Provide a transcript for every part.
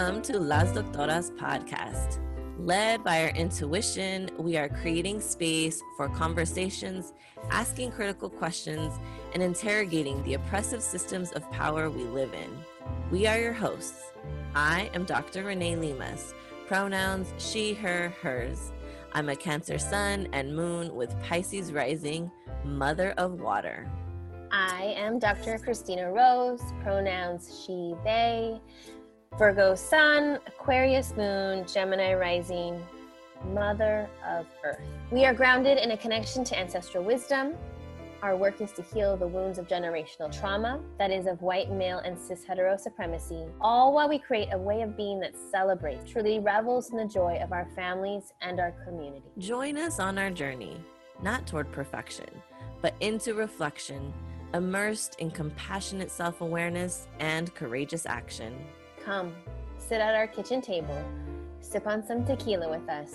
Welcome to Las Doctoras Podcast. Led by our intuition, we are creating space for conversations, asking critical questions, and interrogating the oppressive systems of power we live in. We are your hosts. I am Dr. Renee Limas, pronouns she, her, hers. I'm a Cancer sun and moon with Pisces rising, mother of water. I am Dr. Christina Rose, pronouns she, they, Virgo sun, Aquarius moon, Gemini rising, mother of earth. We are grounded in a connection to ancestral wisdom. Our work is to heal the wounds of generational trauma, that is of white male and cis hetero supremacy, all while we create a way of being that celebrates, truly revels in the joy of our families and our community. Join us on our journey, not toward perfection, but into reflection, immersed in compassionate self-awareness and courageous action. Come, sit at our kitchen table, sip on some tequila with us,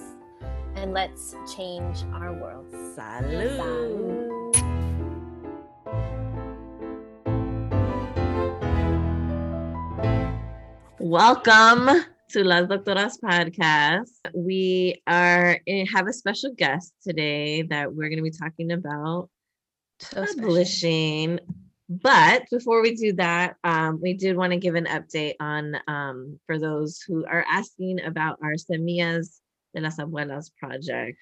and let's change our world. Salud! Salud. Welcome to Las Doctoras Podcast. We have a special guest today that we're going to be talking about publishing. But before we do that, we did want to give an update on, for those who are asking about our Semillas de las Abuelas project.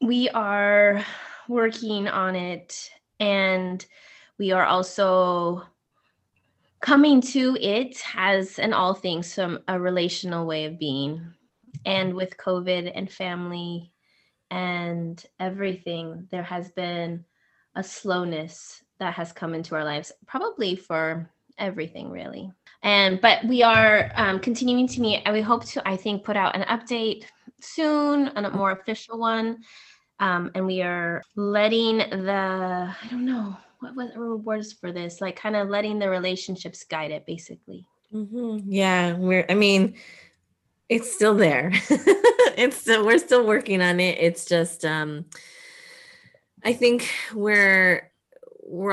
We are working on it, and we are also coming to it as an all things from a relational way of being, and with COVID and family and everything, there has been a slowness that has come into our lives, probably for everything really. But we are continuing to meet, and we hope to, I think, put out an update soon, a more official one. And we are letting the, I don't know, what were words for this? Like kind of letting the relationships guide it, basically. Mm-hmm. Yeah, it's still there. We're still working on it. It's just, I think we're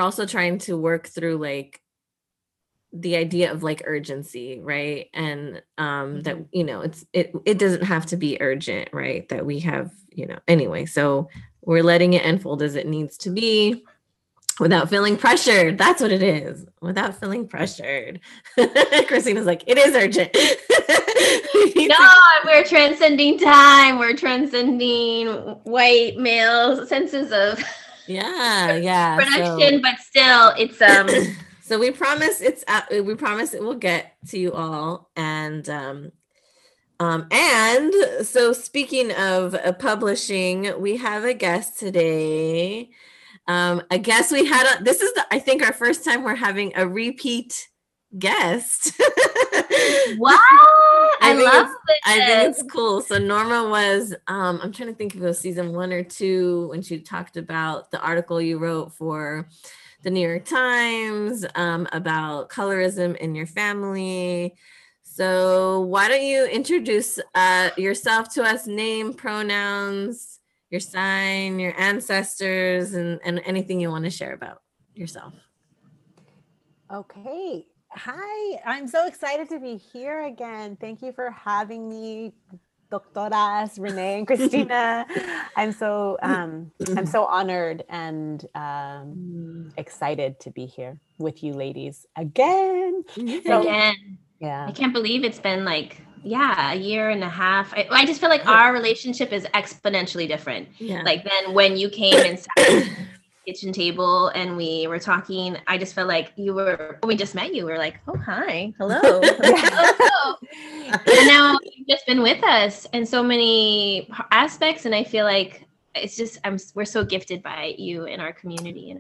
also trying to work through like the idea of like urgency, right? And that it doesn't have to be urgent, right? That we have, anyway. So we're letting it unfold as it needs to be. Without feeling pressured. That's what it is. Without feeling pressured. Christina's like, it is urgent. We're transcending time. We're transcending white male senses of production, so. But still it's so we promise it's out. We promise it will get to you all. And and so speaking of publishing, we have a guest today. I guess we had this is I think our first time we're having a repeat guest. Wow. I love this. I think it's cool. So Norma was, I'm trying to think if it was season 1 or 2 when she talked about the article you wrote for the New York Times, about colorism in your family. So why don't you introduce yourself to us, name, pronouns, your sign, your ancestors, and anything you want to share about yourself. Okay. Hi, I'm so excited to be here again. Thank you for having me, Doctoras, Renee and Christina. I'm so honored and excited to be here with you ladies again. Yeah. I can't believe it's been a year and a half. I just feel like our relationship is exponentially different. Yeah. Like then when you came and sat at the kitchen table and we were talking, I just felt like we just met you. We were like, oh, hi, hello. And now you've just been with us in so many aspects. And I feel like it's just, we're so gifted by you in our community.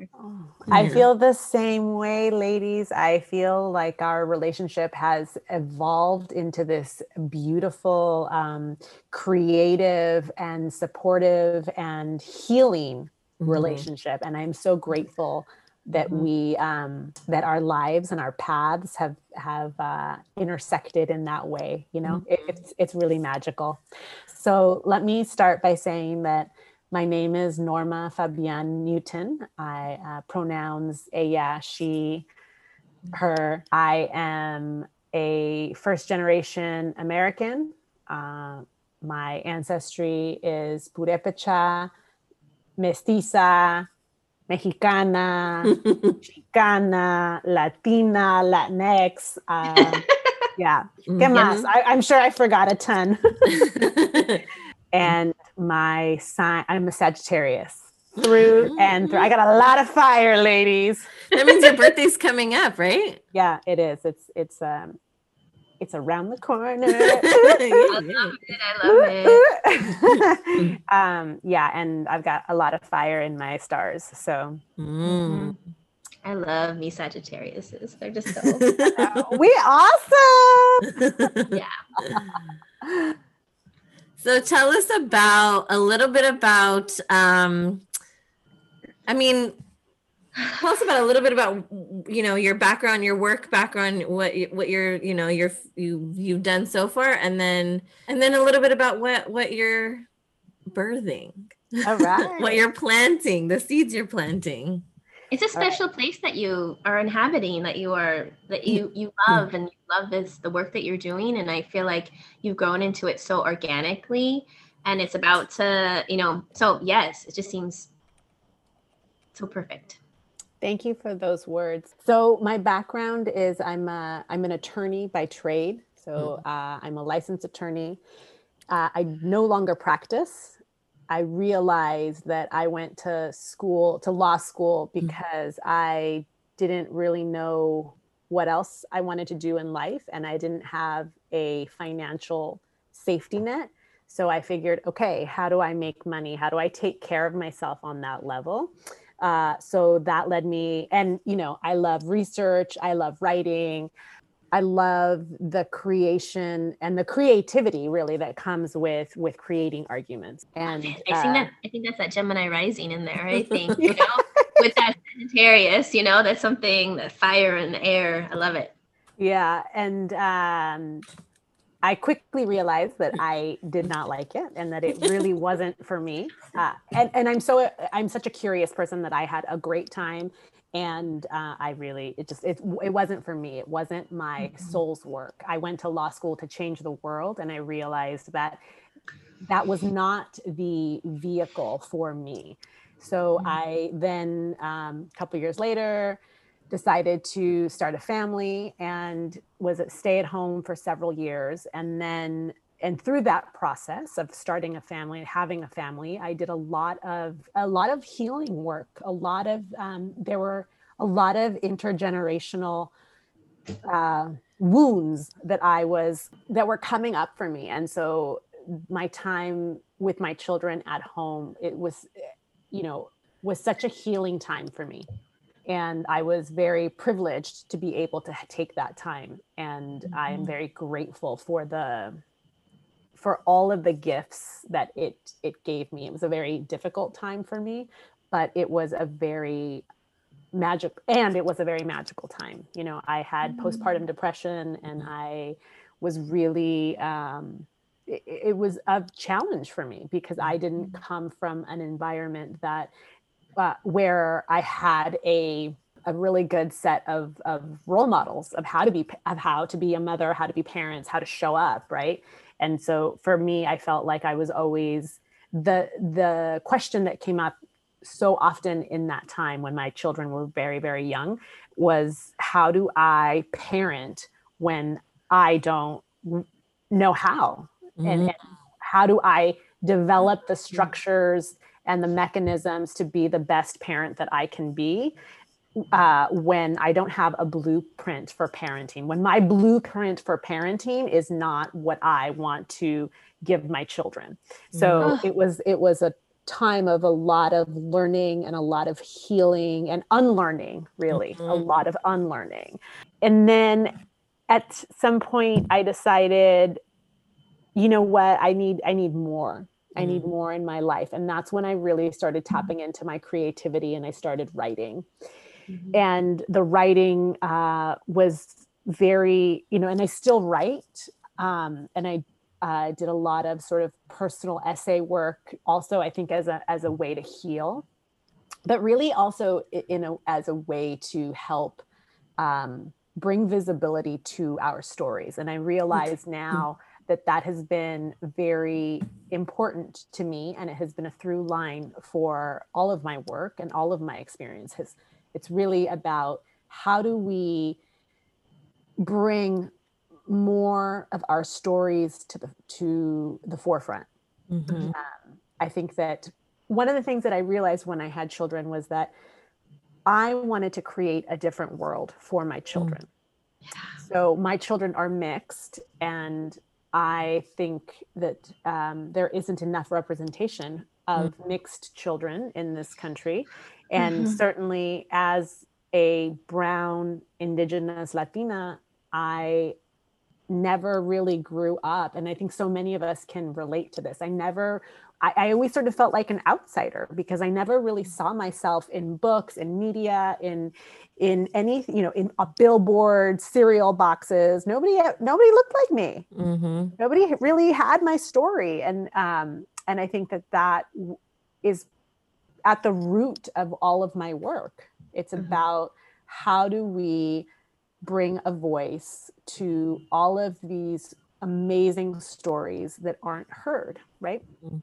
I feel the same way, ladies. I feel like our relationship has evolved into this beautiful, creative and supportive and healing relationship. And I'm so grateful that we, that our lives and our paths have intersected in that way. It's really magical. So let me start by saying that my name is Norma Fabian Newton. I pronouns ella, she, her. I am a first-generation American. My ancestry is Purépecha, Mestiza, Mexicana, Chicana, Latina, Latinx. Yeah. ¿Qué más? I'm sure I forgot a ton. And my sign, I'm a Sagittarius. Through and through. I got a lot of fire, ladies. That means your birthday's coming up, right? Yeah, it is. It's around the corner. I love it. Yeah, and I've got a lot of fire in my stars. So I love me Sagittariuses. They're just so we awesome. Yeah. So tell us about a little bit about your background, your work background, what you've done so far, and then a little bit about what you're birthing. All right. What you're planting, the seeds you're planting. It's a special place that you are inhabiting, that you love, and you love the work that you're doing. And I feel like you've grown into it so organically, and it's about to, so yes, it just seems so perfect. Thank you for those words. So my background is I'm an attorney by trade. So I'm a licensed attorney. I no longer practice. I realized that I went to law school because I didn't really know what else I wanted to do in life. And I didn't have a financial safety net. So I figured, okay, how do I make money? How do I take care of myself on that level? So that led me, and I love research. I love writing. I love the creation and the creativity really that comes with creating arguments. And I think that's that Gemini rising in there, I think, with that Sagittarius, that's something, the fire and the air. I love it. Yeah. And I quickly realized that I did not like it and that it really wasn't for me. And I'm such a curious person that I had a great time. And it wasn't for me. It wasn't my soul's work. I went to law school to change the world. And I realized that was not the vehicle for me. So I then, a couple years later, decided to start a family and was at stay at home for several years. And through that process of starting a family and having a family, I did a lot of healing work. There were a lot of intergenerational wounds that were coming up for me. And so my time with my children at home, it was such a healing time for me. And I was very privileged to be able to take that time. And I am very grateful for all of the gifts that it gave me. It was a very difficult time for me, but it was a very magical time. I had postpartum depression, and I was really, it was a challenge for me because I didn't come from an environment where I had a really good set of role models of how to be a mother, how to be parents, how to show up, right? And so for me, I felt like I was always the question that came up so often in that time when my children were very, very young was, how do I parent when I don't know how? Mm-hmm. And how do I develop the structures and the mechanisms to be the best parent that I can be when I don't have a blueprint for parenting, when my blueprint for parenting is not what I want to give my children. So it was a time of a lot of learning and a lot of healing and unlearning, really, a lot of unlearning. And then at some point I decided, you know what, I need more. I need more in my life. And that's when I really started tapping into my creativity and I started writing. And the writing was very, and I still write. And I did a lot of sort of personal essay work also, I think as a way to heal, but really also as a way to help bring visibility to our stories. And I realize now that that has been very important to me, and it has been a through line for all of my work and all of my experiences. It's really about how do we bring more of our stories to the forefront. Mm-hmm. I think that one of the things that I realized when I had children was that I wanted to create a different world for my children. Mm. Yeah. So my children are mixed, and I think that there isn't enough representation of mixed children in this country. And certainly as a brown, indigenous Latina, I never really grew up. And I think so many of us can relate to this. I always sort of felt like an outsider because I never really saw myself in books, in media, in any, in a billboard, cereal boxes. Nobody looked like me. Mm-hmm. Nobody really had my story. And I think that is at the root of all of my work. It's about how do we bring a voice to all of these amazing stories that aren't heard, right? Mm-hmm.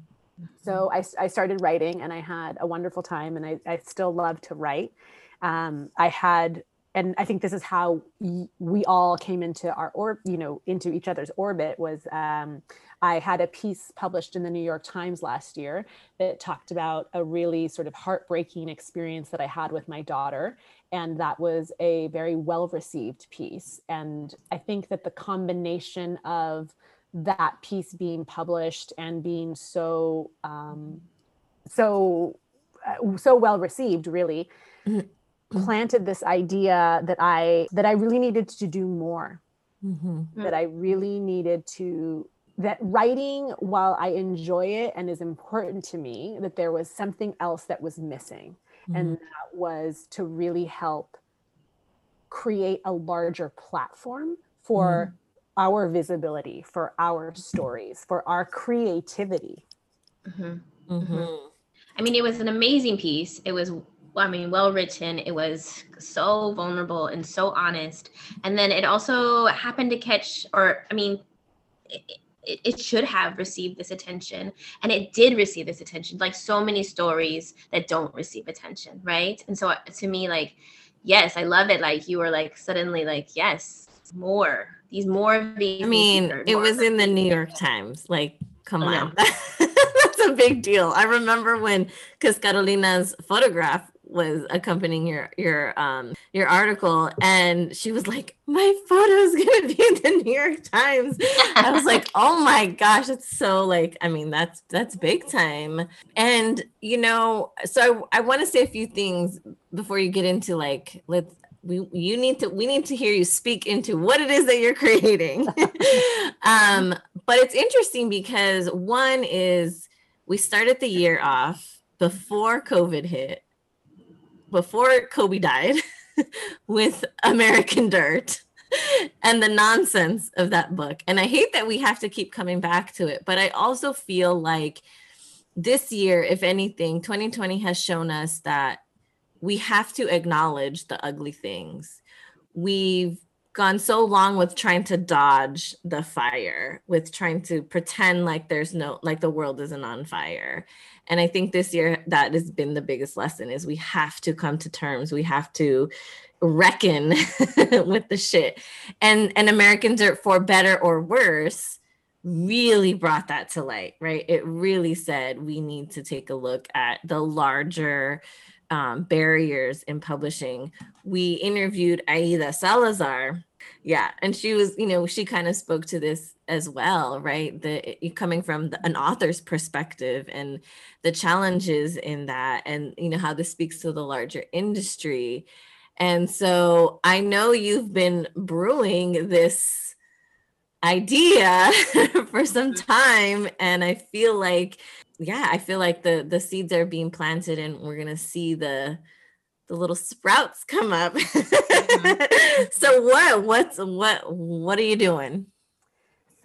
So I started writing, and I had a wonderful time, and I still love to write. And I think this is how we all came into into each other's orbit was, I had a piece published in the New York Times last year that talked about a really sort of heartbreaking experience that I had with my daughter. And that was a very well-received piece. And I think that the combination of that piece being published and being so well received really planted this idea that I really needed to do more, that I really needed to, that writing, while I enjoy it and is important to me, that there was something else that was missing. And that was to really help create a larger platform for our visibility, for our stories, for our creativity. Mm-hmm. Mm-hmm. I mean, it was an amazing piece. It was, well written. It was so vulnerable and so honest. And then it also happened to catch, it should have received this attention. And it did receive this attention, like so many stories that don't receive attention, right? And so to me, like, yes, I love it. Like you were like, suddenly like, yes, more. These more of these. I mean, it was in the New York Times. Like, come on. That's a big deal. I remember because Carolina's photograph was accompanying your article, and she was like, my photo is going to be in the New York Times. I was like, oh my gosh, it's so that's big time. And, so I want to say a few things before you get into like, we need to hear you speak into what it is that you're creating. But it's interesting because one is we started the year off before COVID hit, before Kobe died, with American Dirt and the nonsense of that book. And I hate that we have to keep coming back to it, but I also feel like this year, if anything, 2020 has shown us that we have to acknowledge the ugly things. We've gone so long with trying to dodge the fire, with trying to pretend like the world isn't on fire. And I think this year that has been the biggest lesson is we have to come to terms. We have to reckon with the shit. And American Dirt, for better or worse, really brought that to light, right? It really said we need to take a look at the larger barriers in publishing. We interviewed Aida Salazar. Yeah. And she was, she kind of spoke to this as well, right? Coming from an author's perspective and the challenges in that, and, how this speaks to the larger industry. And so I know you've been brewing this idea for some time. And I feel like, the seeds are being planted, and we're going to see the little sprouts come up. So what are you doing?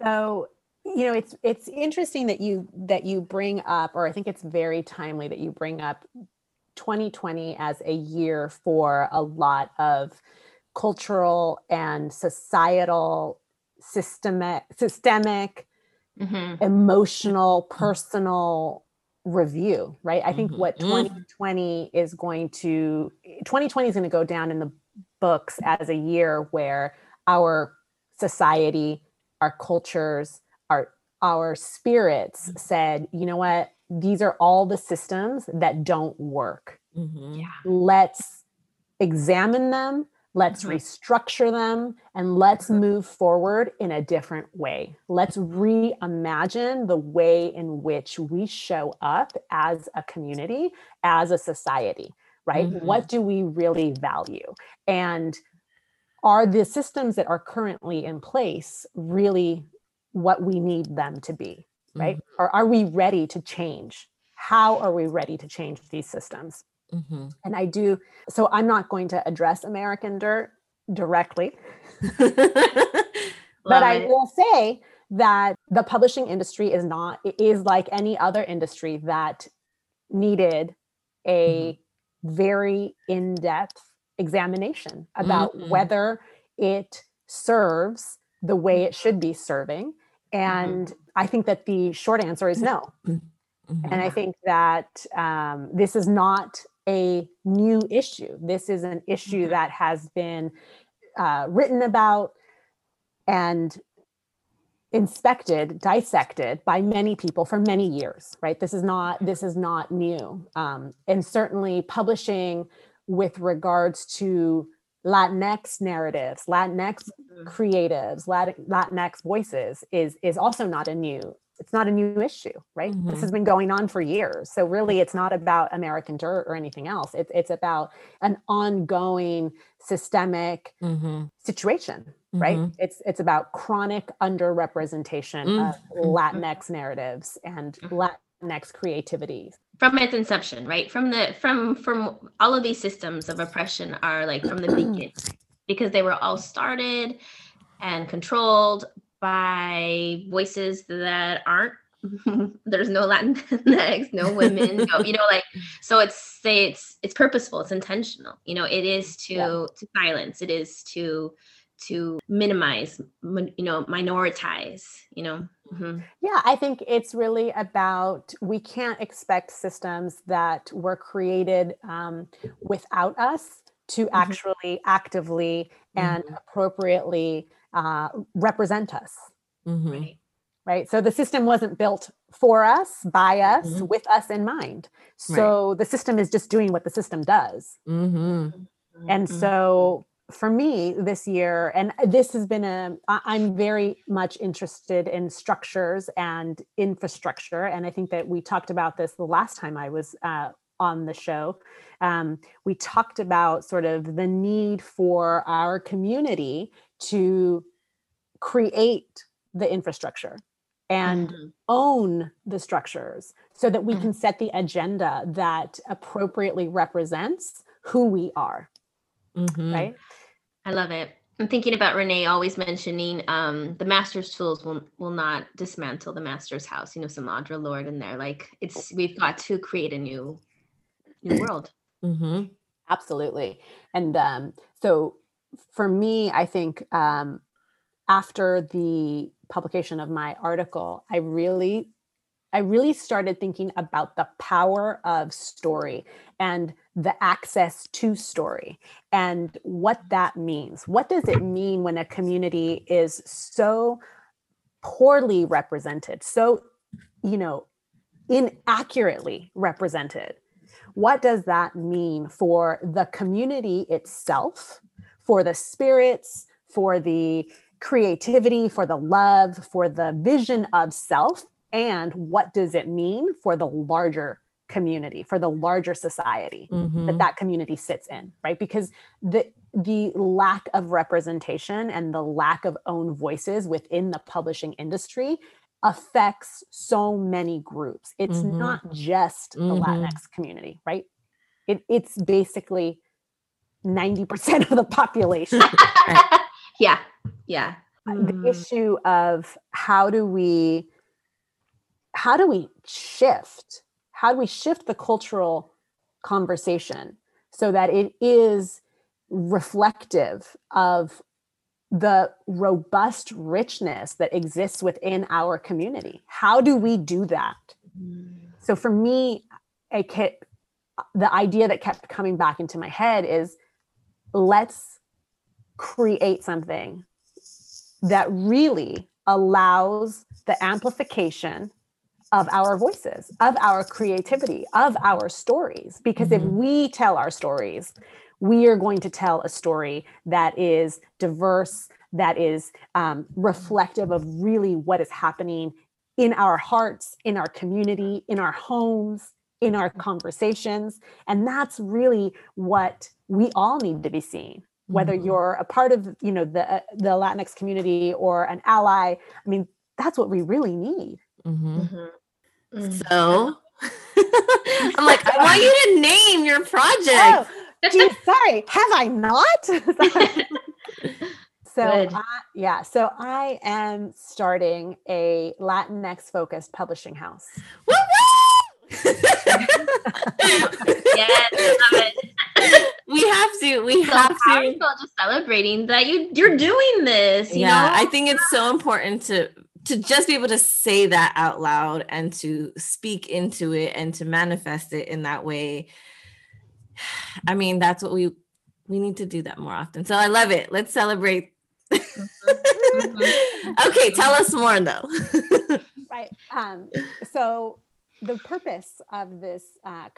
So, it's interesting that you bring up, or I think it's very timely that you bring up 2020 as a year for a lot of cultural and societal, systemic, mm-hmm. emotional, personal review, right? I think what 2020 is going to go down in the books as a year where our society, our cultures, our spirits said, you know what, these are all the systems that don't work. Mm-hmm. Yeah. Let's examine them, let's mm-hmm. restructure them, and let's move forward in a different way. Let's reimagine the way in which we show up as a community, as a society, right? Mm-hmm. What do we really value? And are the systems that are currently in place really what we need them to be, right? Mm-hmm. Or are we ready to change? How are we ready to change these systems? Mm-hmm. And so I'm not going to address American Dirt directly, but I will say that the publishing industry is like any other industry that needed a mm-hmm. very in-depth examination about mm-hmm. whether it serves the way it should be serving. And mm-hmm. I think that the short answer is no. Mm-hmm. And I think that this is not a new issue. This is an issue mm-hmm. that has been written about and inspected, dissected by many people for many years, right? This is not new. And certainly publishing with regards to Latinx narratives, Latinx mm-hmm. creatives, Latinx voices is also not a new. It's not a new issue, right? Mm-hmm. This has been going on for years. So really, it's not about American Dirt or anything else. It's about an ongoing systemic mm-hmm. situation, mm-hmm. right? It's about chronic underrepresentation mm-hmm. of Latinx narratives and Latinx creativity. From its inception, right? From all of these systems of oppression are like from the beginning, because they were all started and controlled by voices that aren't, there's no Latinx, no women, no, so it's purposeful, it's intentional, it is to silence, it is to minimize, minoritize, Mm-hmm. Yeah, I think it's really about, we can't expect systems that were created without us to mm-hmm. actually actively and mm-hmm. appropriately represent us, mm-hmm. right? So the system wasn't built for us, by us, mm-hmm. with us in mind. So right. The system is just doing what the system does. Mm-hmm. And mm-hmm. so for me this year, and this has been I'm very much interested in structures and infrastructure. And I think that we talked about this the last time I was on the show. We talked about sort of the need for our community to create the infrastructure and mm-hmm. own the structures so that we mm-hmm. can set the agenda that appropriately represents who we are. Mm-hmm. Right? I love it. I'm thinking about Renee always mentioning the master's tools will not dismantle the master's house. Some Audre Lorde in there. Like we've got to create a new world. Mm-hmm. Absolutely. And so for me, I think after the publication of my article, I really started thinking about the power of story and the access to story and what that means. What does it mean when a community is so poorly represented, so, inaccurately represented? What does that mean for the community itself, for the spirits, for the creativity, for the love, for the vision of self? And what does it mean for the larger community, for the larger society mm-hmm. that community sits in, right? Because the lack of representation and the lack of own voices within the publishing industry affects so many groups. It's mm-hmm. not just the mm-hmm. Latinx community, right? It's basically 90% of the population. Yeah, yeah. The issue of how do we shift the cultural conversation so that it is reflective of the robust richness that exists within our community. How do we do that? So for me, the idea that kept coming back into my head is, let's create something that really allows the amplification of our voices, of our creativity, of our stories. Because if we tell our stories, we are going to tell a story that is diverse, that is reflective of really what is happening in our hearts, in our community, in our homes, in our conversations. And that's really what we all need to be seeing, whether you're a part of, you know, the Latinx community or an ally. I mean, that's what we really need. So I'm like, I want you to name your project. Oh, geez, sorry, have I not? So I am starting a Latinx focused publishing house. Yes, love it. We have to. Just celebrating that you're doing this. You know? I think it's so important to just be able to say that out loud and to speak into it and to manifest it in that way. I mean, that's what we need to do that more often. So I love it. Let's celebrate. Okay, tell us more though. Right. So the purpose of this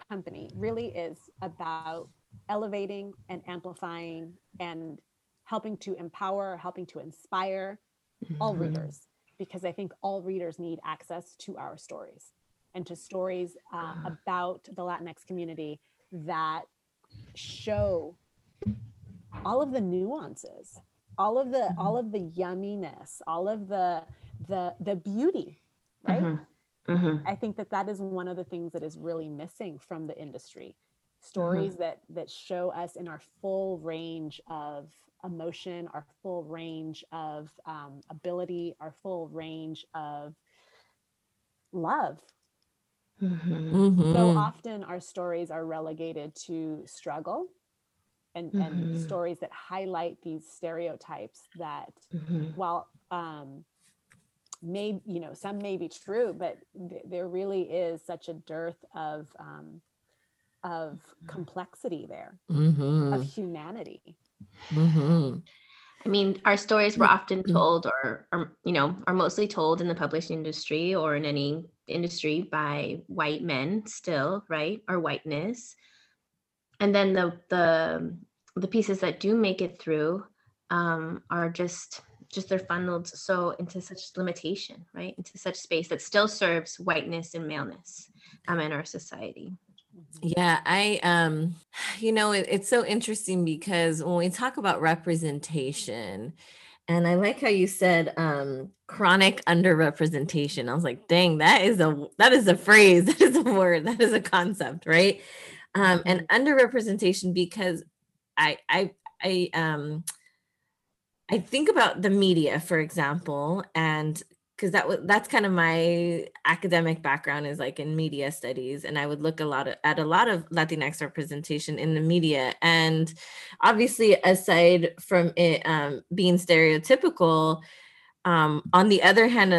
company really is about elevating and amplifying and helping to empower, helping to inspire all readers, because I think all readers need access to our stories and to stories about the Latinx community that show all of the nuances, all of the yumminess, all of the beauty, right? I think that is one of the things that is really missing from the industry. Stories that show us in our full range of emotion, our full range of ability, our full range of love. So often our stories are relegated to struggle and stories that highlight these stereotypes that while may, you know, some may be true, but there really is such a dearth of complexity there, of humanity. I mean, our stories were often told or are mostly told in the publishing industry or in any industry by white men still, right? Or whiteness. And then the pieces that do make it through are just they're funneled so into such limitation, right? Into such space that still serves whiteness and maleness in our society. Yeah, I, it's so interesting because when we talk about representation, and I like how you said chronic underrepresentation. I was like, dang, that is a phrase, that is a word, that is a concept, right? And underrepresentation, because I think about the media, for example, and because that's kind of my academic background is like in media studies. And I would look at a lot of Latinx representation in the media. And obviously, aside from it being stereotypical, on the other hand,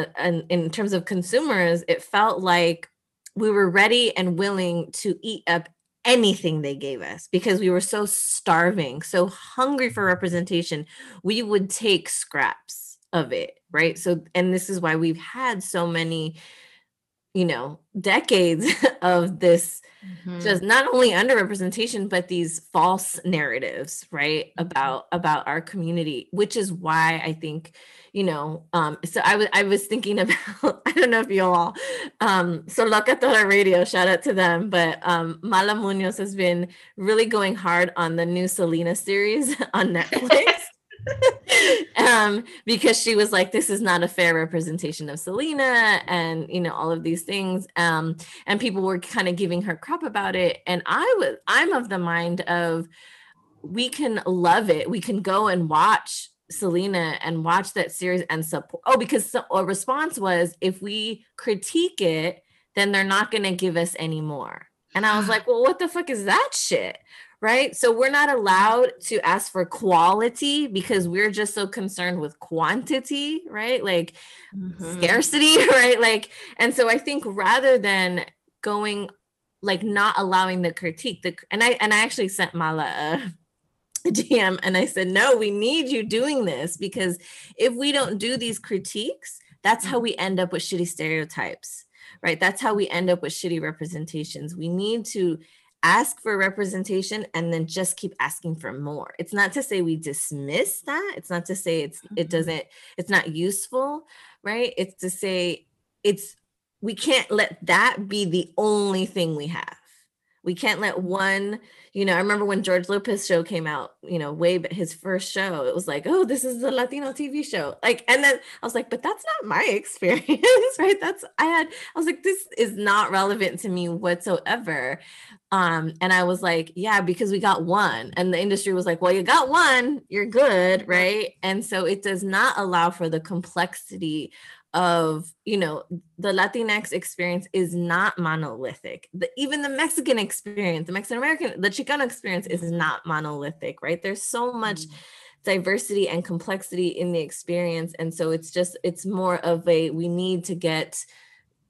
in terms of consumers, it felt like we were ready and willing to eat up anything they gave us because we were so starving, so hungry for representation. We would take scraps of it, right? So, and this is why we've had so many, you know, decades of this, just not only underrepresentation, but these false narratives, right? About our community, which is why I think, you know, so I was thinking about, I don't know if you all, so Locatora Radio, shout out to them, but Mala Munoz has been really going hard on the new Selena series on Netflix. Because she was like, this is not a fair representation of Selena and, you know, all of these things. And people were kind of giving her crap about it. And I'm of the mind of, we can love it. We can go and watch Selena and watch that series and support. Oh, because a response was, if we critique it, then they're not going to give us any more. And I was like, well, what the fuck is that shit? right? So we're not allowed to ask for quality because we're just so concerned with quantity, right? Like scarcity, right? Like, and so I think rather than going, like not allowing the critique, and I actually sent Mala a DM and I said, no, we need you doing this because if we don't do these critiques, that's how we end up with shitty stereotypes, right? That's how we end up with shitty representations. We need to ask for representation and then just keep asking for more. It's not to say we dismiss that. It's not to say it's not useful, right? It's to say we can't let that be the only thing we have. We can't let one, I remember when George Lopez show came out, his first show, it was like, oh, this is the Latino TV show. Like, and then I was like, but that's not my experience, right? I was like, this is not relevant to me whatsoever. And I was like, yeah, because we got one. And the industry was like, well, you got one, you're good, right? And so it does not allow for the complexity of, the Latinx experience is not monolithic. Even the Mexican experience, the Mexican-American, the Chicano experience is not monolithic, right? There's so much diversity and complexity in the experience. And so it's more of we need to get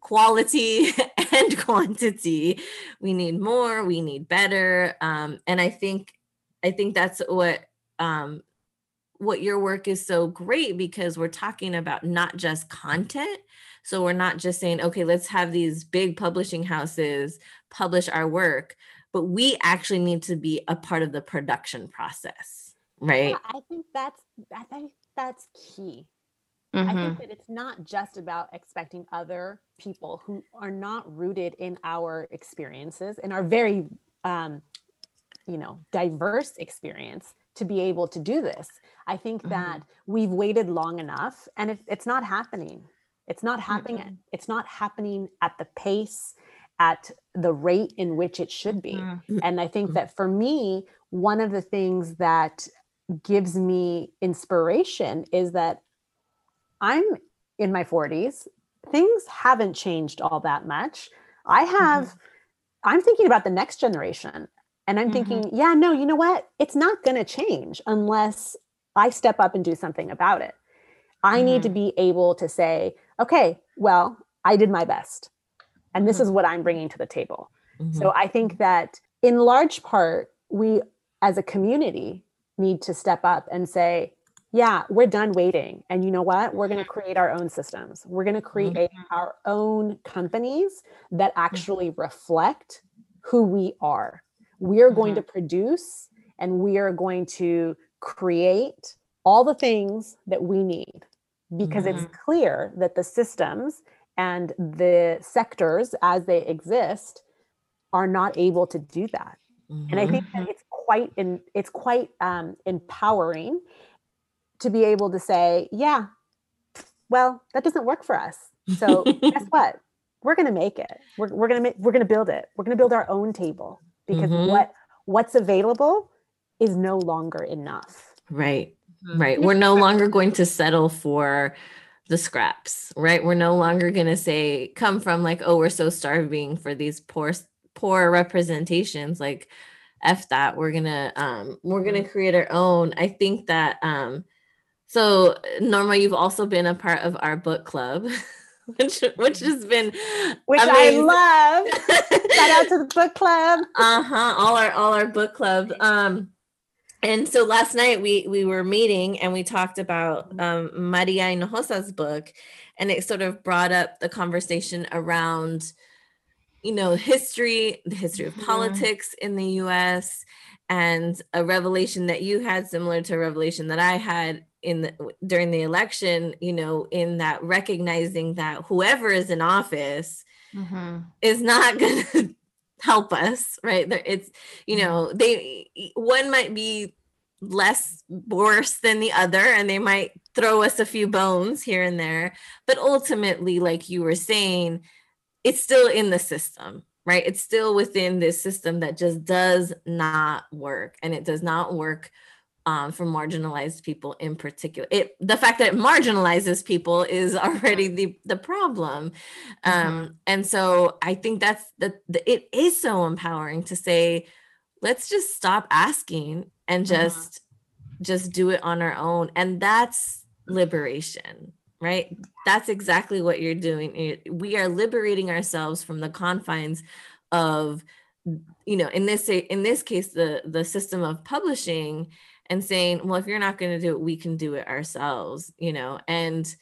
quality and quantity. We need more, we need better. And I think that's what your work is so great because we're talking about not just content. So we're not just saying, okay, let's have these big publishing houses publish our work, but we actually need to be a part of the production process, right? Yeah, I think that's key. Mm-hmm. I think that it's not just about expecting other people who are not rooted in our experiences and our very, diverse experience to be able to do this. I think that we've waited long enough and it's not happening. It's not happening. Mm-hmm. It's not happening at the pace, at the rate in which it should be. Mm-hmm. And I think that for me, one of the things that gives me inspiration is that I'm in my 40s. Things haven't changed all that much. I'm thinking about the next generation. And I'm thinking, yeah, no, you know what? It's not going to change unless I step up and do something about it. I need to be able to say, okay, well, I did my best. And this is what I'm bringing to the table. Mm-hmm. So I think that in large part, we as a community need to step up and say, yeah, we're done waiting. And you know what? We're going to create our own systems. We're going to create our own companies that actually reflect who we are. We are going to produce and we are going to create all the things that we need because it's clear that the systems and the sectors as they exist are not able to do that. Mm-hmm. And I think that it's quite empowering to be able to say, yeah, well, that doesn't work for us. So guess what? We're going to make it. We're going to build it. We're going to build our own table. Because what's available is no longer enough. Right, right. We're no longer going to settle for the scraps, right? We're no longer going to come from like, oh, we're so starving for these poor representations. Like, F that. We're gonna create our own. I think that. So Norma, you've also been a part of our book club. Which has been amazing. I love. Shout out to the book club. All our book club. And so last night we were meeting and we talked about Maria Hinojosa's book, and it sort of brought up the conversation around, history, the history of politics in the U.S. and a revelation that you had, similar to a revelation that I had during the election, in that recognizing that whoever is in office is not going to help us, right? It's, one might be worse than the other, and they might throw us a few bones here and there, but ultimately, like you were saying, it's still in the system, right? It's still within this system that just does not work, and it does not work for marginalized people in particular. The fact that it marginalizes people is already the problem. And so I think it is so empowering to say, let's just stop asking and just do it on our own. And that's liberation, right? That's exactly what you're doing. We are liberating ourselves from the confines of, you know, in this case, the system of publishing, and saying, well, if you're not going to do it, we can do it ourselves, you know, and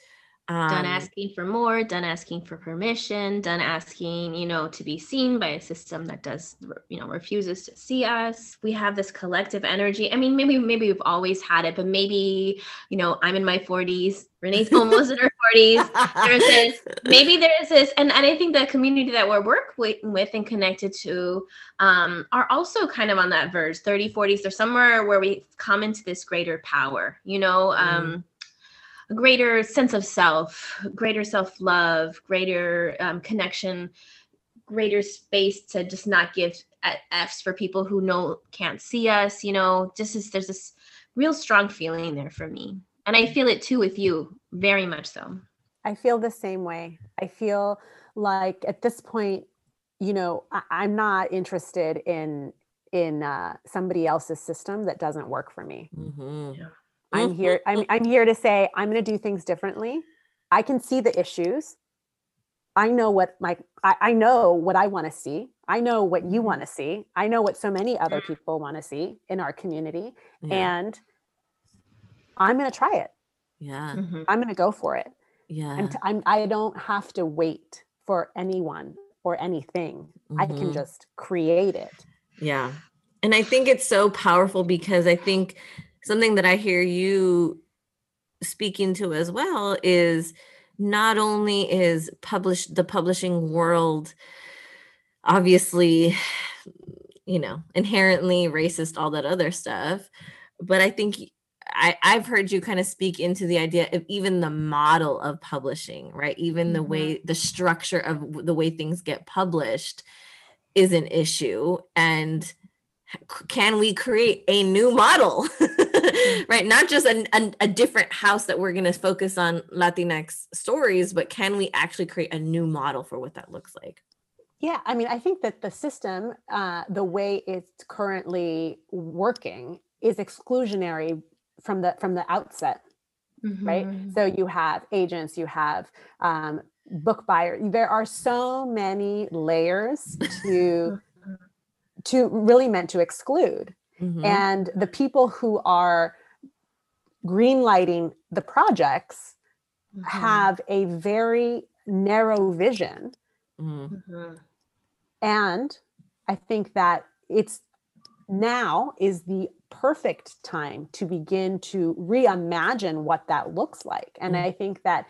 done asking for more, done asking for permission, done asking, you know, to be seen by a system that does, you know, refuses to see us. We have this collective energy. I mean, maybe we've always had it, but maybe, you know, I'm in my 40s. Renee's almost in her 40s. Maybe there is this. And I think the community that we're working with and connected to are also kind of on that verge, 30, 40s. They're somewhere where we come into this greater power, you know, a greater sense of self, greater self-love, greater connection, greater space to just not give F's for people who can't see us, you know, there's this real strong feeling there for me. And I feel it too with you, very much so. I feel the same way. I feel like at this point, you know, I'm not interested in somebody else's system that doesn't work for me. Mm-hmm. Yeah. I'm here to say, I'm going to do things differently. I can see the issues. I know what I know what I want to see. I know what you want to see. I know what so many other people want to see in our community. Yeah. And I'm going to try it. Yeah. Mm-hmm. I'm going to go for it. Yeah. I don't have to wait for anyone or anything. Mm-hmm. I can just create it. Yeah. And I think it's so powerful because I think something that I hear you speaking to as well is not only is the publishing world obviously, you know, inherently racist, all that other stuff, but I think I've heard you kind of speak into the idea of even the model of publishing, right? Even the way, the structure of the way things get published is an issue. And can we create a new model, right? Not just a different house that we're going to focus on Latinx stories, but can we actually create a new model for what that looks like? Yeah, I mean, I think that the system, the way it's currently working is exclusionary from the outset, mm-hmm. right? So you have agents, you have book buyers. There are so many layers to really meant to exclude. Mm-hmm. And the people who are greenlighting the projects mm-hmm. have a very narrow vision. Mm-hmm. And I think that now is the perfect time to begin to reimagine what that looks like. And mm-hmm. I think that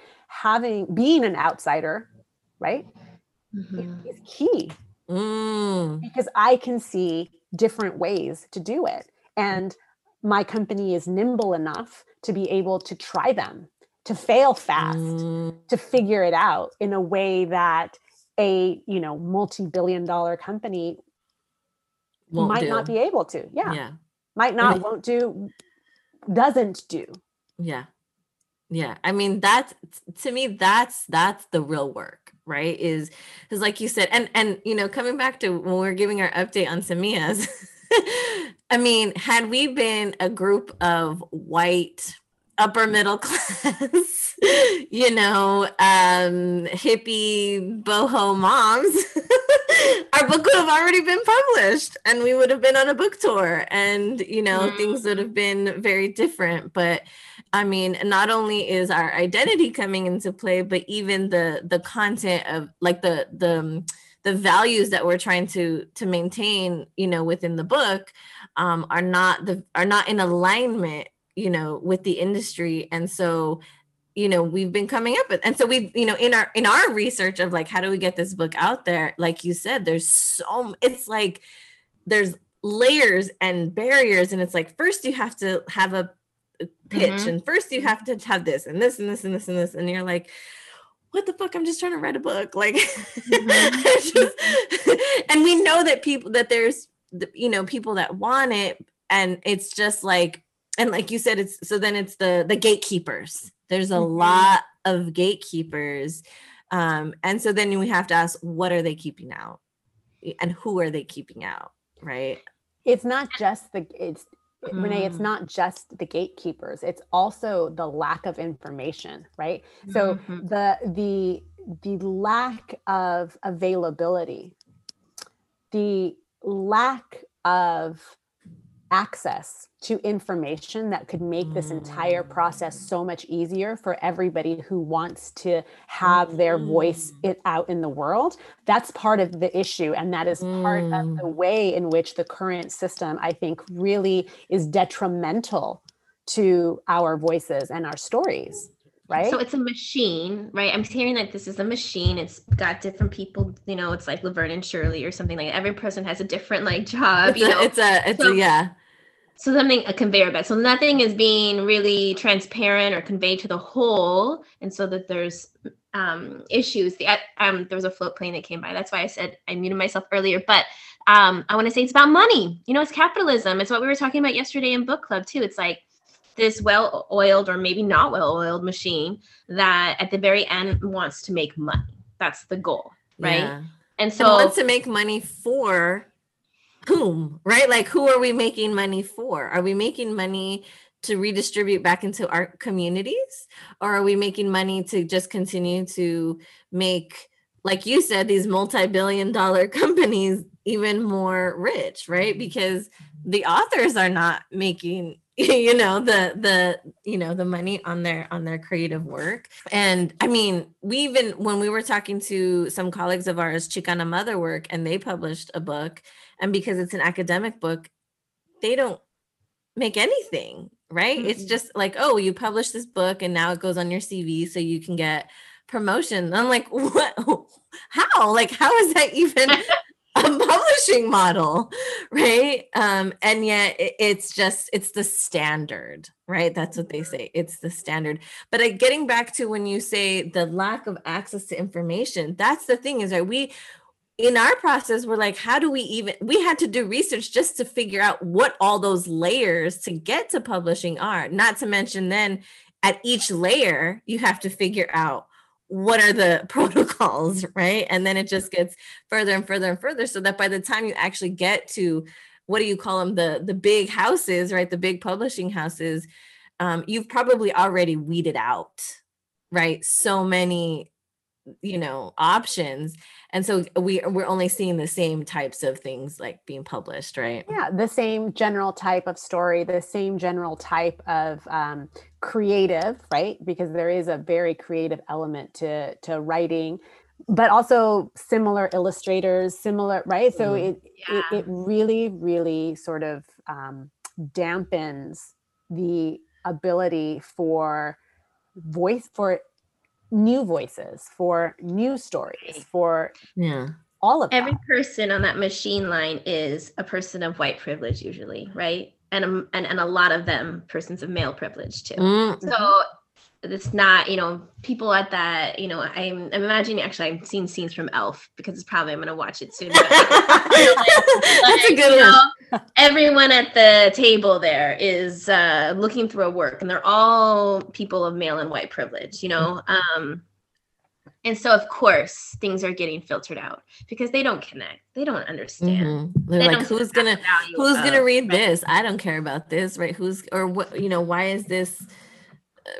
being an outsider, right, mm-hmm. is key. Mm. Because I can see different ways to do it. And my company is nimble enough to be able to try them, to fail fast, to figure it out in a way that a, you know, multi-billion-dollar company might not be able to. Yeah. Yeah. Might not, won't do, doesn't do. Yeah. Yeah. I mean, that's the real work. Right. Is like you said, and, you know, coming back to when we're giving our update on Semillas, I mean, had we been a group of white, upper middle class, you know, hippie boho moms, our book would have already been published and we would have been on a book tour and, you know, things would have been very different. But I mean, not only is our identity coming into play, but even the content of like the values that we're trying to maintain, you know, within the book, are not in alignment, you know, with the industry. And so, you know, we've been coming up with, and so we, you know, in our research of like, how do we get this book out there? Like you said, it's like, there's layers and barriers. And it's like, first you have to have a pitch mm-hmm. and first you have to have this and this and this and this and this. And you're like, what the fuck? I'm just trying to write a book. Like, mm-hmm. And we know that there's, you know, people that want it. And it's just like, and like you said, it's the gatekeepers. There's a mm-hmm. lot of gatekeepers. And so then we have to ask, what are they keeping out? And who are they keeping out? Right. It's not just the, it's, Renee, it's not just the gatekeepers. It's also the lack of information, right? So the lack of availability, the lack of access to information that could make this entire process so much easier for everybody who wants to have their voice out in the world. That's part of the issue. And that is part of the way in which the current system, I think, really is detrimental to our voices and our stories. Right. So it's a machine, right? I'm hearing that this is a machine. It's got different people, you know, it's like Laverne and Shirley or something like that. Every person has a different like job, it's So something, a conveyor belt. So nothing is being really transparent or conveyed to the whole. And so that there's issues. There was a float plane that came by. That's why I said I muted myself earlier, but I want to say it's about money. You know, it's capitalism. It's what we were talking about yesterday in book club too. It's like, this well-oiled or maybe not well-oiled machine that at the very end wants to make money. That's the goal, right? Yeah. And so it wants to make money for whom, right? Like, who are we making money for? Are we making money to redistribute back into our communities? Or are we making money to just continue to make, like you said, these multi-billion-dollar companies even more rich, right? Because the authors are not making, you know, the money on their creative work. And I mean, we even, when we were talking to some colleagues of ours, Chicana Mother Work, and they published a book, and because it's an academic book, they don't make anything, right? It's just like, oh, you publish this book and now it goes on your CV so you can get promotion. And I'm like, what? How? Like, how is that even a publishing model, right? And yet it's the standard, right? That's what they say. It's the standard. But getting back to when you say the lack of access to information, that's the thing is that we, in our process, we're like, how do we even, we had to do research just to figure out what all those layers to get to publishing are, not to mention then at each layer, you have to figure out what are the protocols, right? And then it just gets further and further and further, so that by the time you actually get to, what do you call them, the big houses, right? The big publishing houses, you've probably already weeded out, right? So many, you know, options. And so we're only seeing the same types of things like being published, right? Yeah, the same general type of story, the same general type of creative, right? Because there is a very creative element to writing, but also similar illustrators, similar, right? So it really, really sort of dampens the ability for new voices, for new stories, for all of every person on that machine line is a person of white privilege usually, right? And a lot of them persons of male privilege too. So it's not, you know, people at that, you know, I'm imagining, actually I've seen scenes from Elf because it's probably, I'm going to watch it soon. But, that's a good one. Everyone at the table there is looking through a work, and they're all people of male and white privilege, you know? And so of course things are getting filtered out because they don't connect. They don't understand. They're they like, don't who's gonna read this? I don't care about this, right? Why is this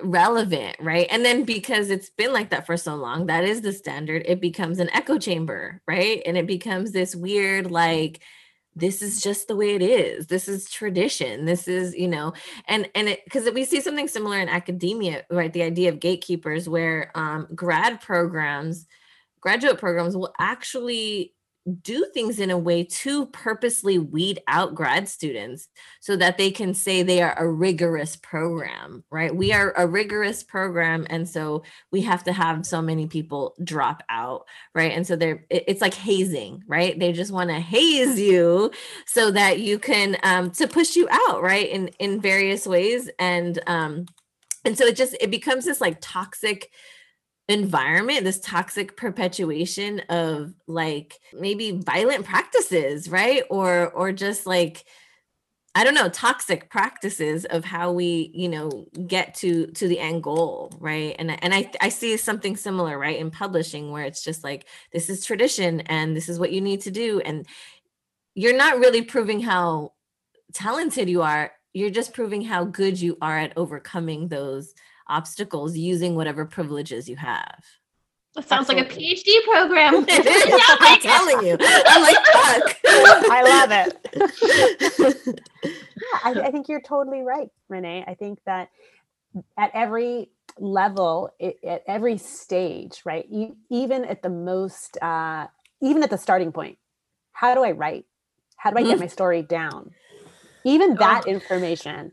relevant, right? And then because it's been like that for so long, that is the standard. It becomes an echo chamber, right? And it becomes this weird, like, this is just the way it is. This is tradition. This is, you know, and it, because we see something similar in academia, right? The idea of gatekeepers, where graduate programs will actually do things in a way to purposely weed out grad students so that they can say they are a rigorous program, right? We are a rigorous program. And so we have to have so many people drop out, right? And so it's like hazing, right? They just want to haze you so that you can, to push you out, right? In various ways. And so it becomes this like toxic environment, this toxic perpetuation of like maybe violent practices, right? Or just like, I don't know, toxic practices of how we, you know, get to the end goal, right? And I see something similar, right, in publishing, where it's just like, this is tradition and this is what you need to do. And you're not really proving how talented you are, you're just proving how good you are at overcoming those obstacles using whatever privileges you have. That sounds Absolutely. Like a PhD program. I'm telling you. I'm like, fuck. I love it. Yeah, I think you're totally right, Renee. I think that at every level, at every stage, right? Even at the most, even at the starting point, how do I write? How do I get my story down? Even that information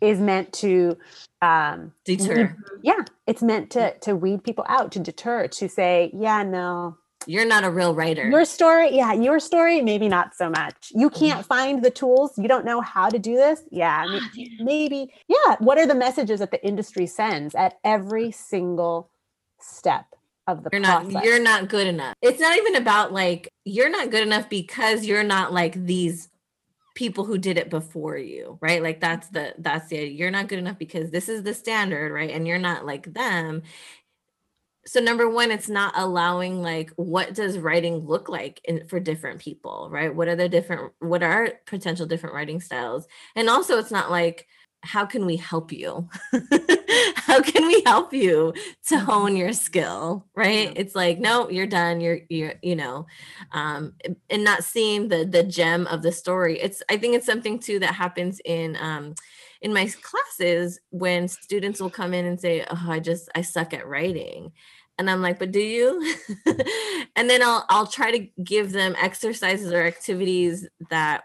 is meant to deter. Yeah, it's meant to weed people out, to deter, to say, yeah, no, you're not a real writer. Your story, yeah, your story, maybe not so much. You can't find the tools. You don't know how to do this. Yeah, maybe. Yeah, what are the messages that the industry sends at every single step of the process? You're not good enough. It's not even about like you're not good enough because you're not like these people who did it before you, right? Like that's the idea. You're not good enough because this is the standard, right? And you're not like them. So number one, it's not allowing like, what does writing look like for different people, right? What are potential different writing styles? And also it's not like, how can we help you? How can we help you to hone your skill, right? It's like, no, you're done. You're, you know, and not seeing the gem of the story. I think it's something too that happens in my classes when students will come in and say, oh, I suck at writing. And I'm like, but do you? And then I'll try to give them exercises or activities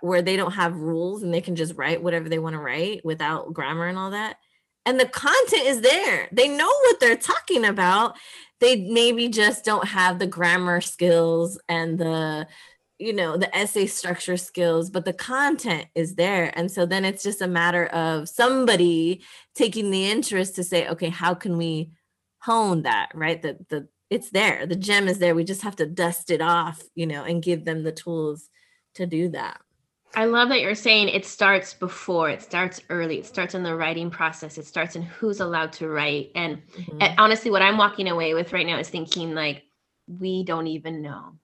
where they don't have rules and they can just write whatever they want to write without grammar and all that. And the content is there. They know what they're talking about. They maybe just don't have the grammar skills and the essay structure skills, but the content is there. And so then it's just a matter of somebody taking the interest to say, okay, how can we hone that, right? It's there. The gem is there. We just have to dust it off, and give them the tools to do that. I love that you're saying it starts before, it starts early, it starts in the writing process, it starts in who's allowed to write. And, and honestly, what I'm walking away with right now is thinking like, we don't even know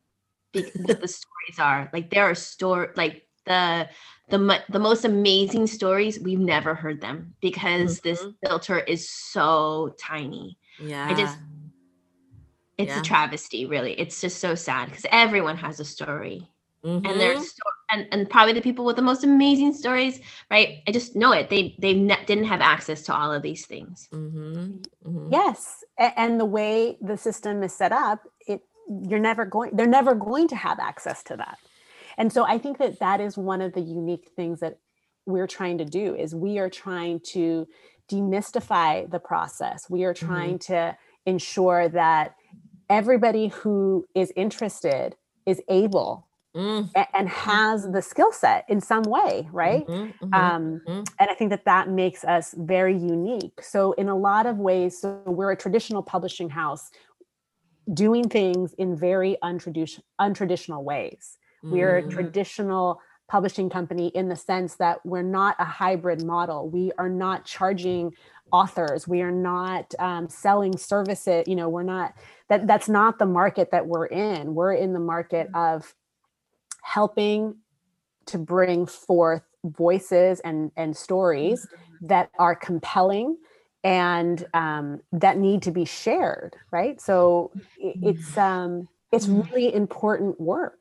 what the stories are. Like there are the most amazing stories, we've never heard them because this filter is so tiny. Yeah. It's a travesty, really. It's just so sad because everyone has a story. And there's and probably the people with the most amazing stories, right? I just know it. They didn't have access to all of these things. Yes, and the way the system is set up, they're never going to have access to that. And so I think that is one of the unique things that we're trying to do is we are trying to demystify the process. We are trying to ensure that everybody who is interested is able and has the skill set in some way, right? And I think that makes us very unique. So in a lot of ways, we're a traditional publishing house doing things in very untraditional ways. We're a traditional publishing company in the sense that we're not a hybrid model. We are not charging authors. We are not selling services. We're not, that's not the market that we're in. We're in the market of helping to bring forth voices and stories that are compelling and that need to be shared, right? So it's really important work.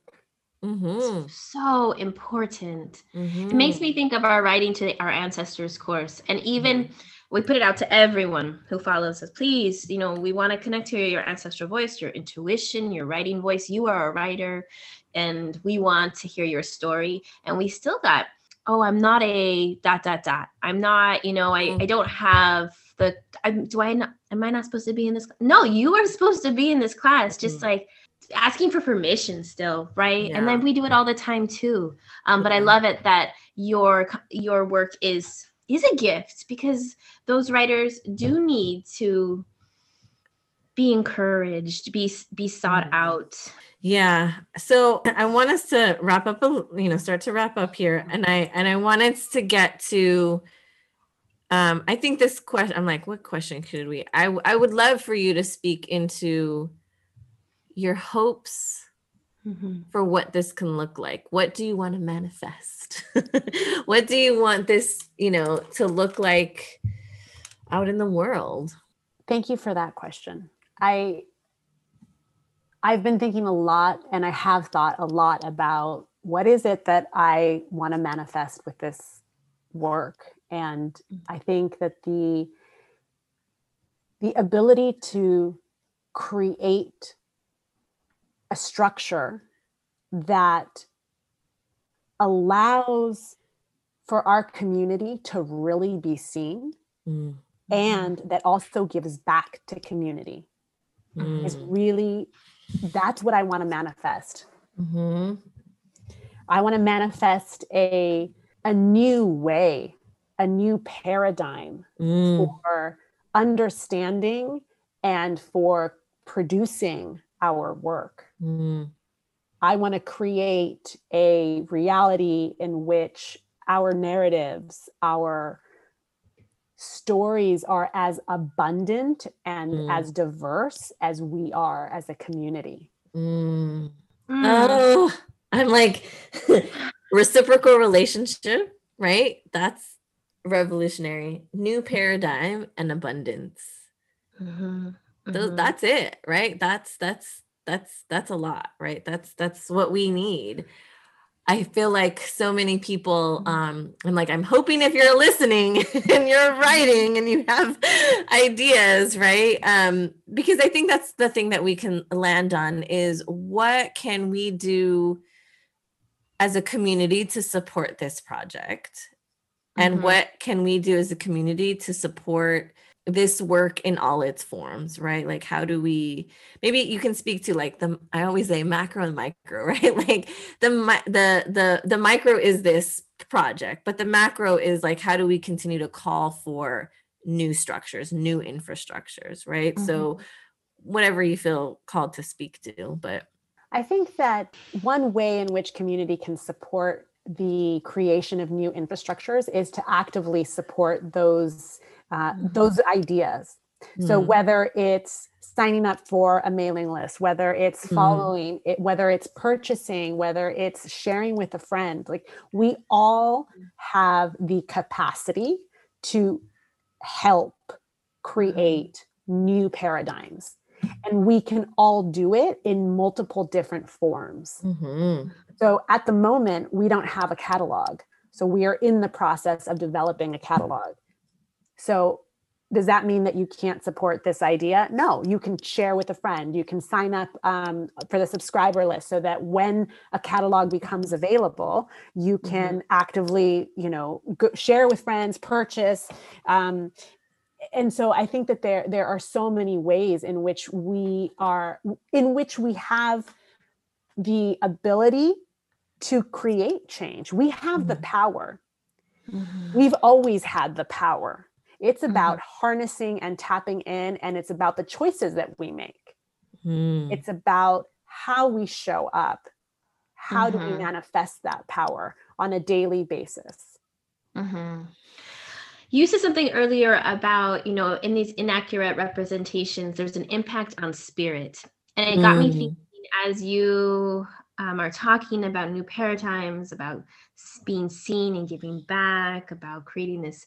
So important. It makes me think of our Writing to Our Ancestors course, and even we put it out to everyone who follows us. Please, we want to connect to your ancestral voice, your intuition, your writing voice. You are a writer, and we want to hear your story. And we still got, oh, I'm not a ... I'm not, I don't have the. Am I not supposed to be in this? No, you are supposed to be in this class. Just like asking for permission still, right? Yeah. And then we do it all the time too. But I love it that your work is a gift because those writers do need to be encouraged, be sought out. Yeah. So I want us to wrap up, start to wrap up here. And I want us to get to, I think this question, I'm like, what question could we, I would love for you to speak into your hopes for what this can look like. What do you want to manifest? What do you want this, you know, to look like out in the world? Thank you for that question. I've been thinking a lot, and I have thought a lot about what is it that I want to manifest with this work. And I think that the ability to create a structure that allows for our community to really be seen, and that also gives back to community is really, that's what I want to manifest. Mm-hmm. I want to manifest a new way, a new paradigm for understanding and for producing our work. I want to create a reality in which our narratives, our stories are as abundant and as diverse as we are as a community. Oh, I'm like reciprocal relationship, right? That's revolutionary. New paradigm and abundance. That's it, right? That's a lot, right? That's what we need. I feel like so many people, I'm hoping if you're listening and you're writing and you have ideas, right? Because I think that's the thing that we can land on is what can we do as a community to support this project? And what can we do as a community to support this work in all its forms, right? Like, how do we, maybe you can speak to like the, I always say macro and micro, right? Like the micro is this project, but the macro is like, how do we continue to call for new structures, new infrastructures, right? So whatever you feel called to speak to, but. I think that one way in which community can support the creation of new infrastructures is to actively support those ideas. So whether it's signing up for a mailing list, whether it's following it, whether it's purchasing, whether it's sharing with a friend, like we all have the capacity to help create new paradigms. And we can all do it in multiple different forms. So at the moment, we don't have a catalog. So we are in the process of developing a catalog. So does that mean that you can't support this idea? No, you can share with a friend. You can sign up for the subscriber list so that when a catalog becomes available, you can actively, share with friends, purchase. And so I think that there are so many ways in which we have the ability to create change. We have the power. We've always had the power. It's about harnessing and tapping in, and it's about the choices that we make. It's about how we show up. How do we manifest that power on a daily basis? You said something earlier about, in these inaccurate representations, there's an impact on spirit. And it got me thinking as you are talking about new paradigms, about being seen and giving back, about creating this,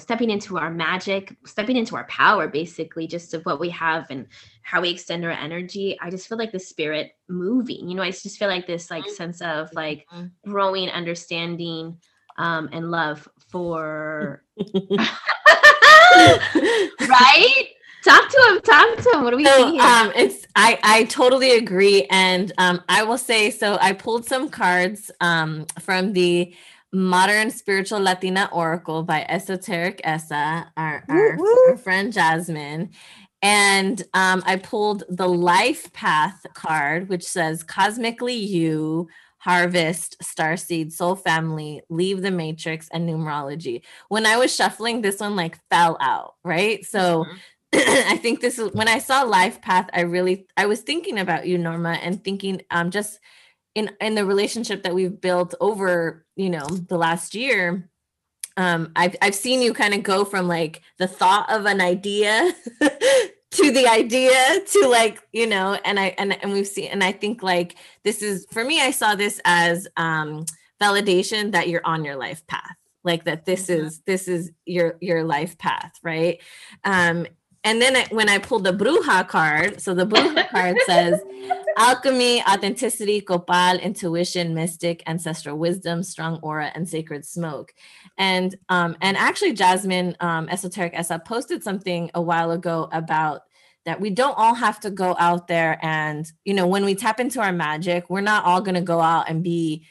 stepping into our magic, stepping into our power, basically, just of what we have and how we extend our energy. I just feel like the spirit moving, I just feel like this sense of growing understanding and love for, right? Talk to him. What do we see here? It's I totally agree. And I will say, so I pulled some cards from the Modern Spiritual Latina Oracle by Esoteric Essa, our friend Jasmine. And I pulled the Life Path card, which says, cosmically you harvest, starseed, soul family, leave the matrix, and numerology. When I was shuffling, this one fell out, right? So I think this is when I saw Life Path, I was thinking about you, Norma, and thinking just in the relationship that we've built over, the last year. I've seen you kind of go from the thought of an idea to the idea to like, you know, and we've seen, and I think like, this is, for me, I saw this as validation that you're on your life path, like that this is your life path. Right. And then when I pulled the Bruja card, so the Bruja card says alchemy, authenticity, copal, intuition, mystic, ancestral wisdom, strong aura, and sacred smoke. And actually Jasmine, Esoteric Essa posted something a while ago about that we don't all have to go out there and, you know, when we tap into our magic, we're not all going to go out and be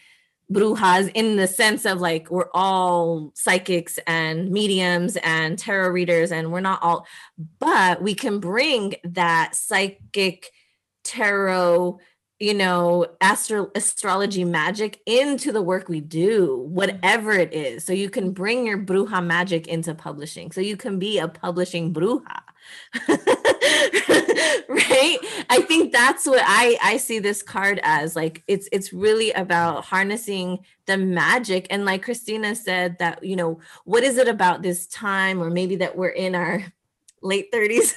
brujas in the sense of like, we're all psychics and mediums and tarot readers, and we're not all, but we can bring that psychic tarot, you know, astrology magic into the work we do, whatever it is. So you can bring your bruja magic into publishing. So you can be a publishing bruja. Right? I think that's what I see this card as. Like, it's really about harnessing the magic. And like Christina said that, you know, what is it about this time, or maybe that we're in our late 30s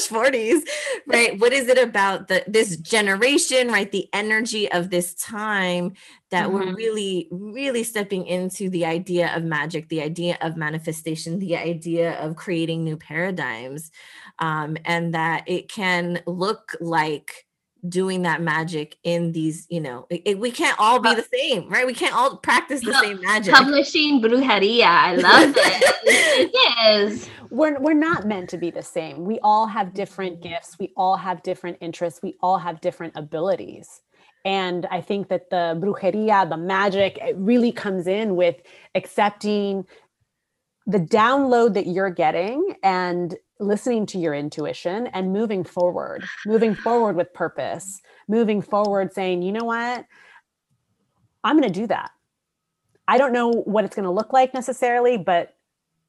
/ 40s, right? What is it about this generation, right? The energy of this time that we're really, really stepping into the idea of magic, the idea of manifestation, the idea of creating new paradigms, and that it can look like doing that magic in these, you know, we can't all be the same, right? We can't all practice the same magic. Publishing brujeria. I love it. It is. We're not meant to be the same. We all have different gifts. We all have different interests. We all have different abilities. And I think that the brujeria, the magic, it really comes in with accepting the download that you're getting and listening to your intuition and moving forward with purpose, moving forward saying, you know what, I'm going to do that. I don't know what it's going to look like necessarily, but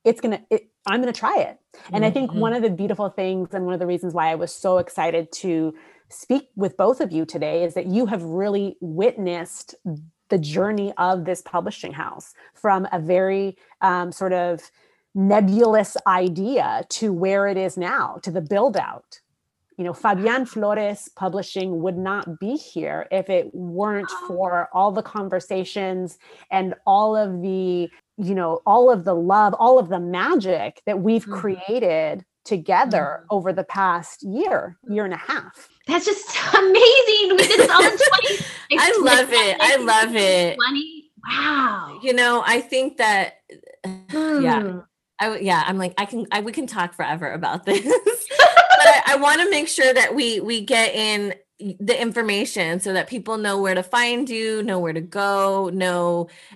I'm going to try it. And I think one of the beautiful things and one of the reasons why I was so excited to speak with both of you today is that you have really witnessed the journey of this publishing house from a very sort of nebulous idea to where it is now, to the build out. You know, Fabian Flores Publishing would not be here if it weren't for all the conversations and all of the, you know, all of the love, all of the magic that we've created together over the past year and a half. That's just amazing. We did this all in 20. I love it. I love it. 20. Wow. You know, I think that, I'm like, we can talk forever about this, but I want to make sure that we get in the information so that people know where to find you, know where to go,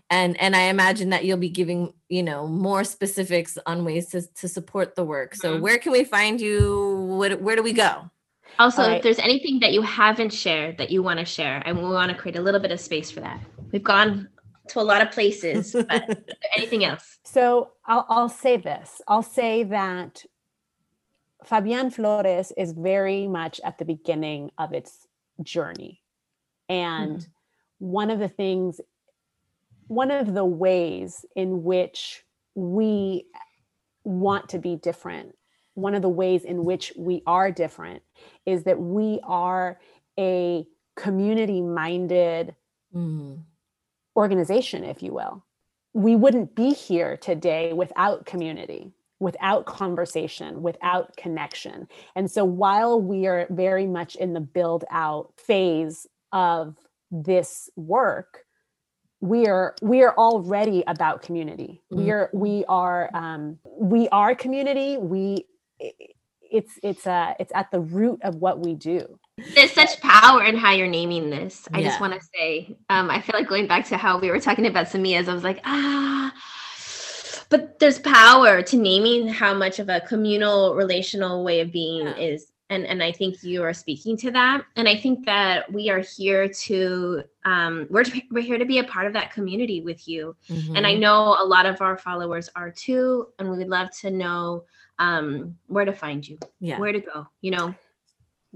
and I imagine that you'll be giving, you know, more specifics on ways to support the work. So where can we find you? Where do we go? Also, if there's anything that you haven't shared that you want to share, and we want to create a little bit of space for that. We've gone to a lot of places, but anything else? So I'll say this. I'll say that Fabian Flores is very much at the beginning of its journey. And one of the ways in which we want to be different, one of the ways in which we are different is that we are a community-minded organization, if you will. We wouldn't be here today without community, without conversation, without connection. And so while we are very much in the build out phase of this work, we are already about community. We are community. It's at the root of what we do. There's such power in how you're naming this. I just want to say, I feel like going back to how we were talking about Semillas, I was like, but there's power to naming how much of a communal, relational way of being is. And I think you are speaking to that. And I think that we are here to, we're here to be a part of that community with you. Mm-hmm. And I know a lot of our followers are too, and we would love to know where to find you, where to go, you know?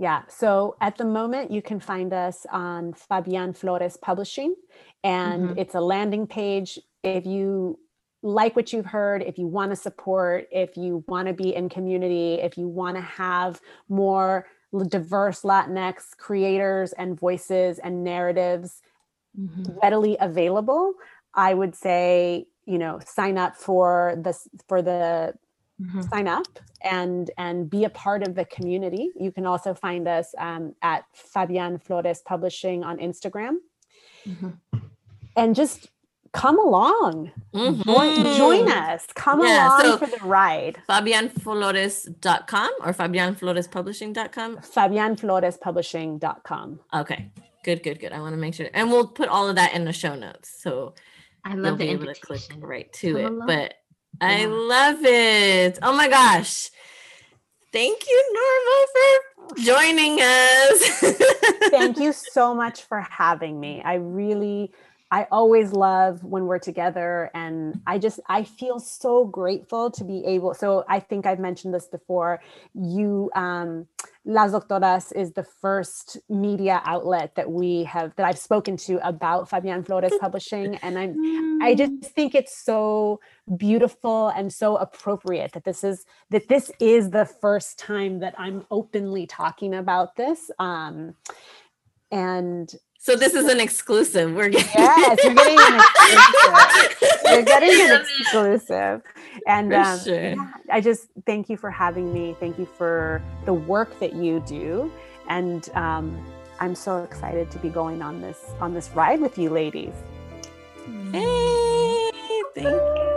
Yeah. So at the moment, you can find us on Fabian Flores Publishing, and it's a landing page. If you like what you've heard, if you want to support, if you want to be in community, if you want to have more diverse Latinx creators and voices and narratives readily available, I would say, you know, sign up for this, for the sign up and be a part of the community. You can also find us at Fabian Flores Publishing on Instagram, and just come along, join us, come along for the ride. FabianFlores.com or FabianFloresPublishing.com? FabianFloresPublishing.com. Okay, good. I want to make sure, and we'll put all of that in the show notes, so I love the invitation. Able to click right to come it. But yeah. I love it. Oh my gosh. Thank you, Norma, for joining us. Thank you so much for having me. I always love when we're together, and I feel so grateful to be able, so I think I've mentioned this before, Las Doctoras is the first media outlet that I've spoken to about Fabian Flores Publishing. And I just think it's so beautiful and so appropriate that this is the first time that I'm openly talking about this. So this is an exclusive. You're getting an exclusive. And sure. I just thank you for having me. Thank you for the work that you do. And I'm so excited to be going on this ride with you ladies. Hey, thank you.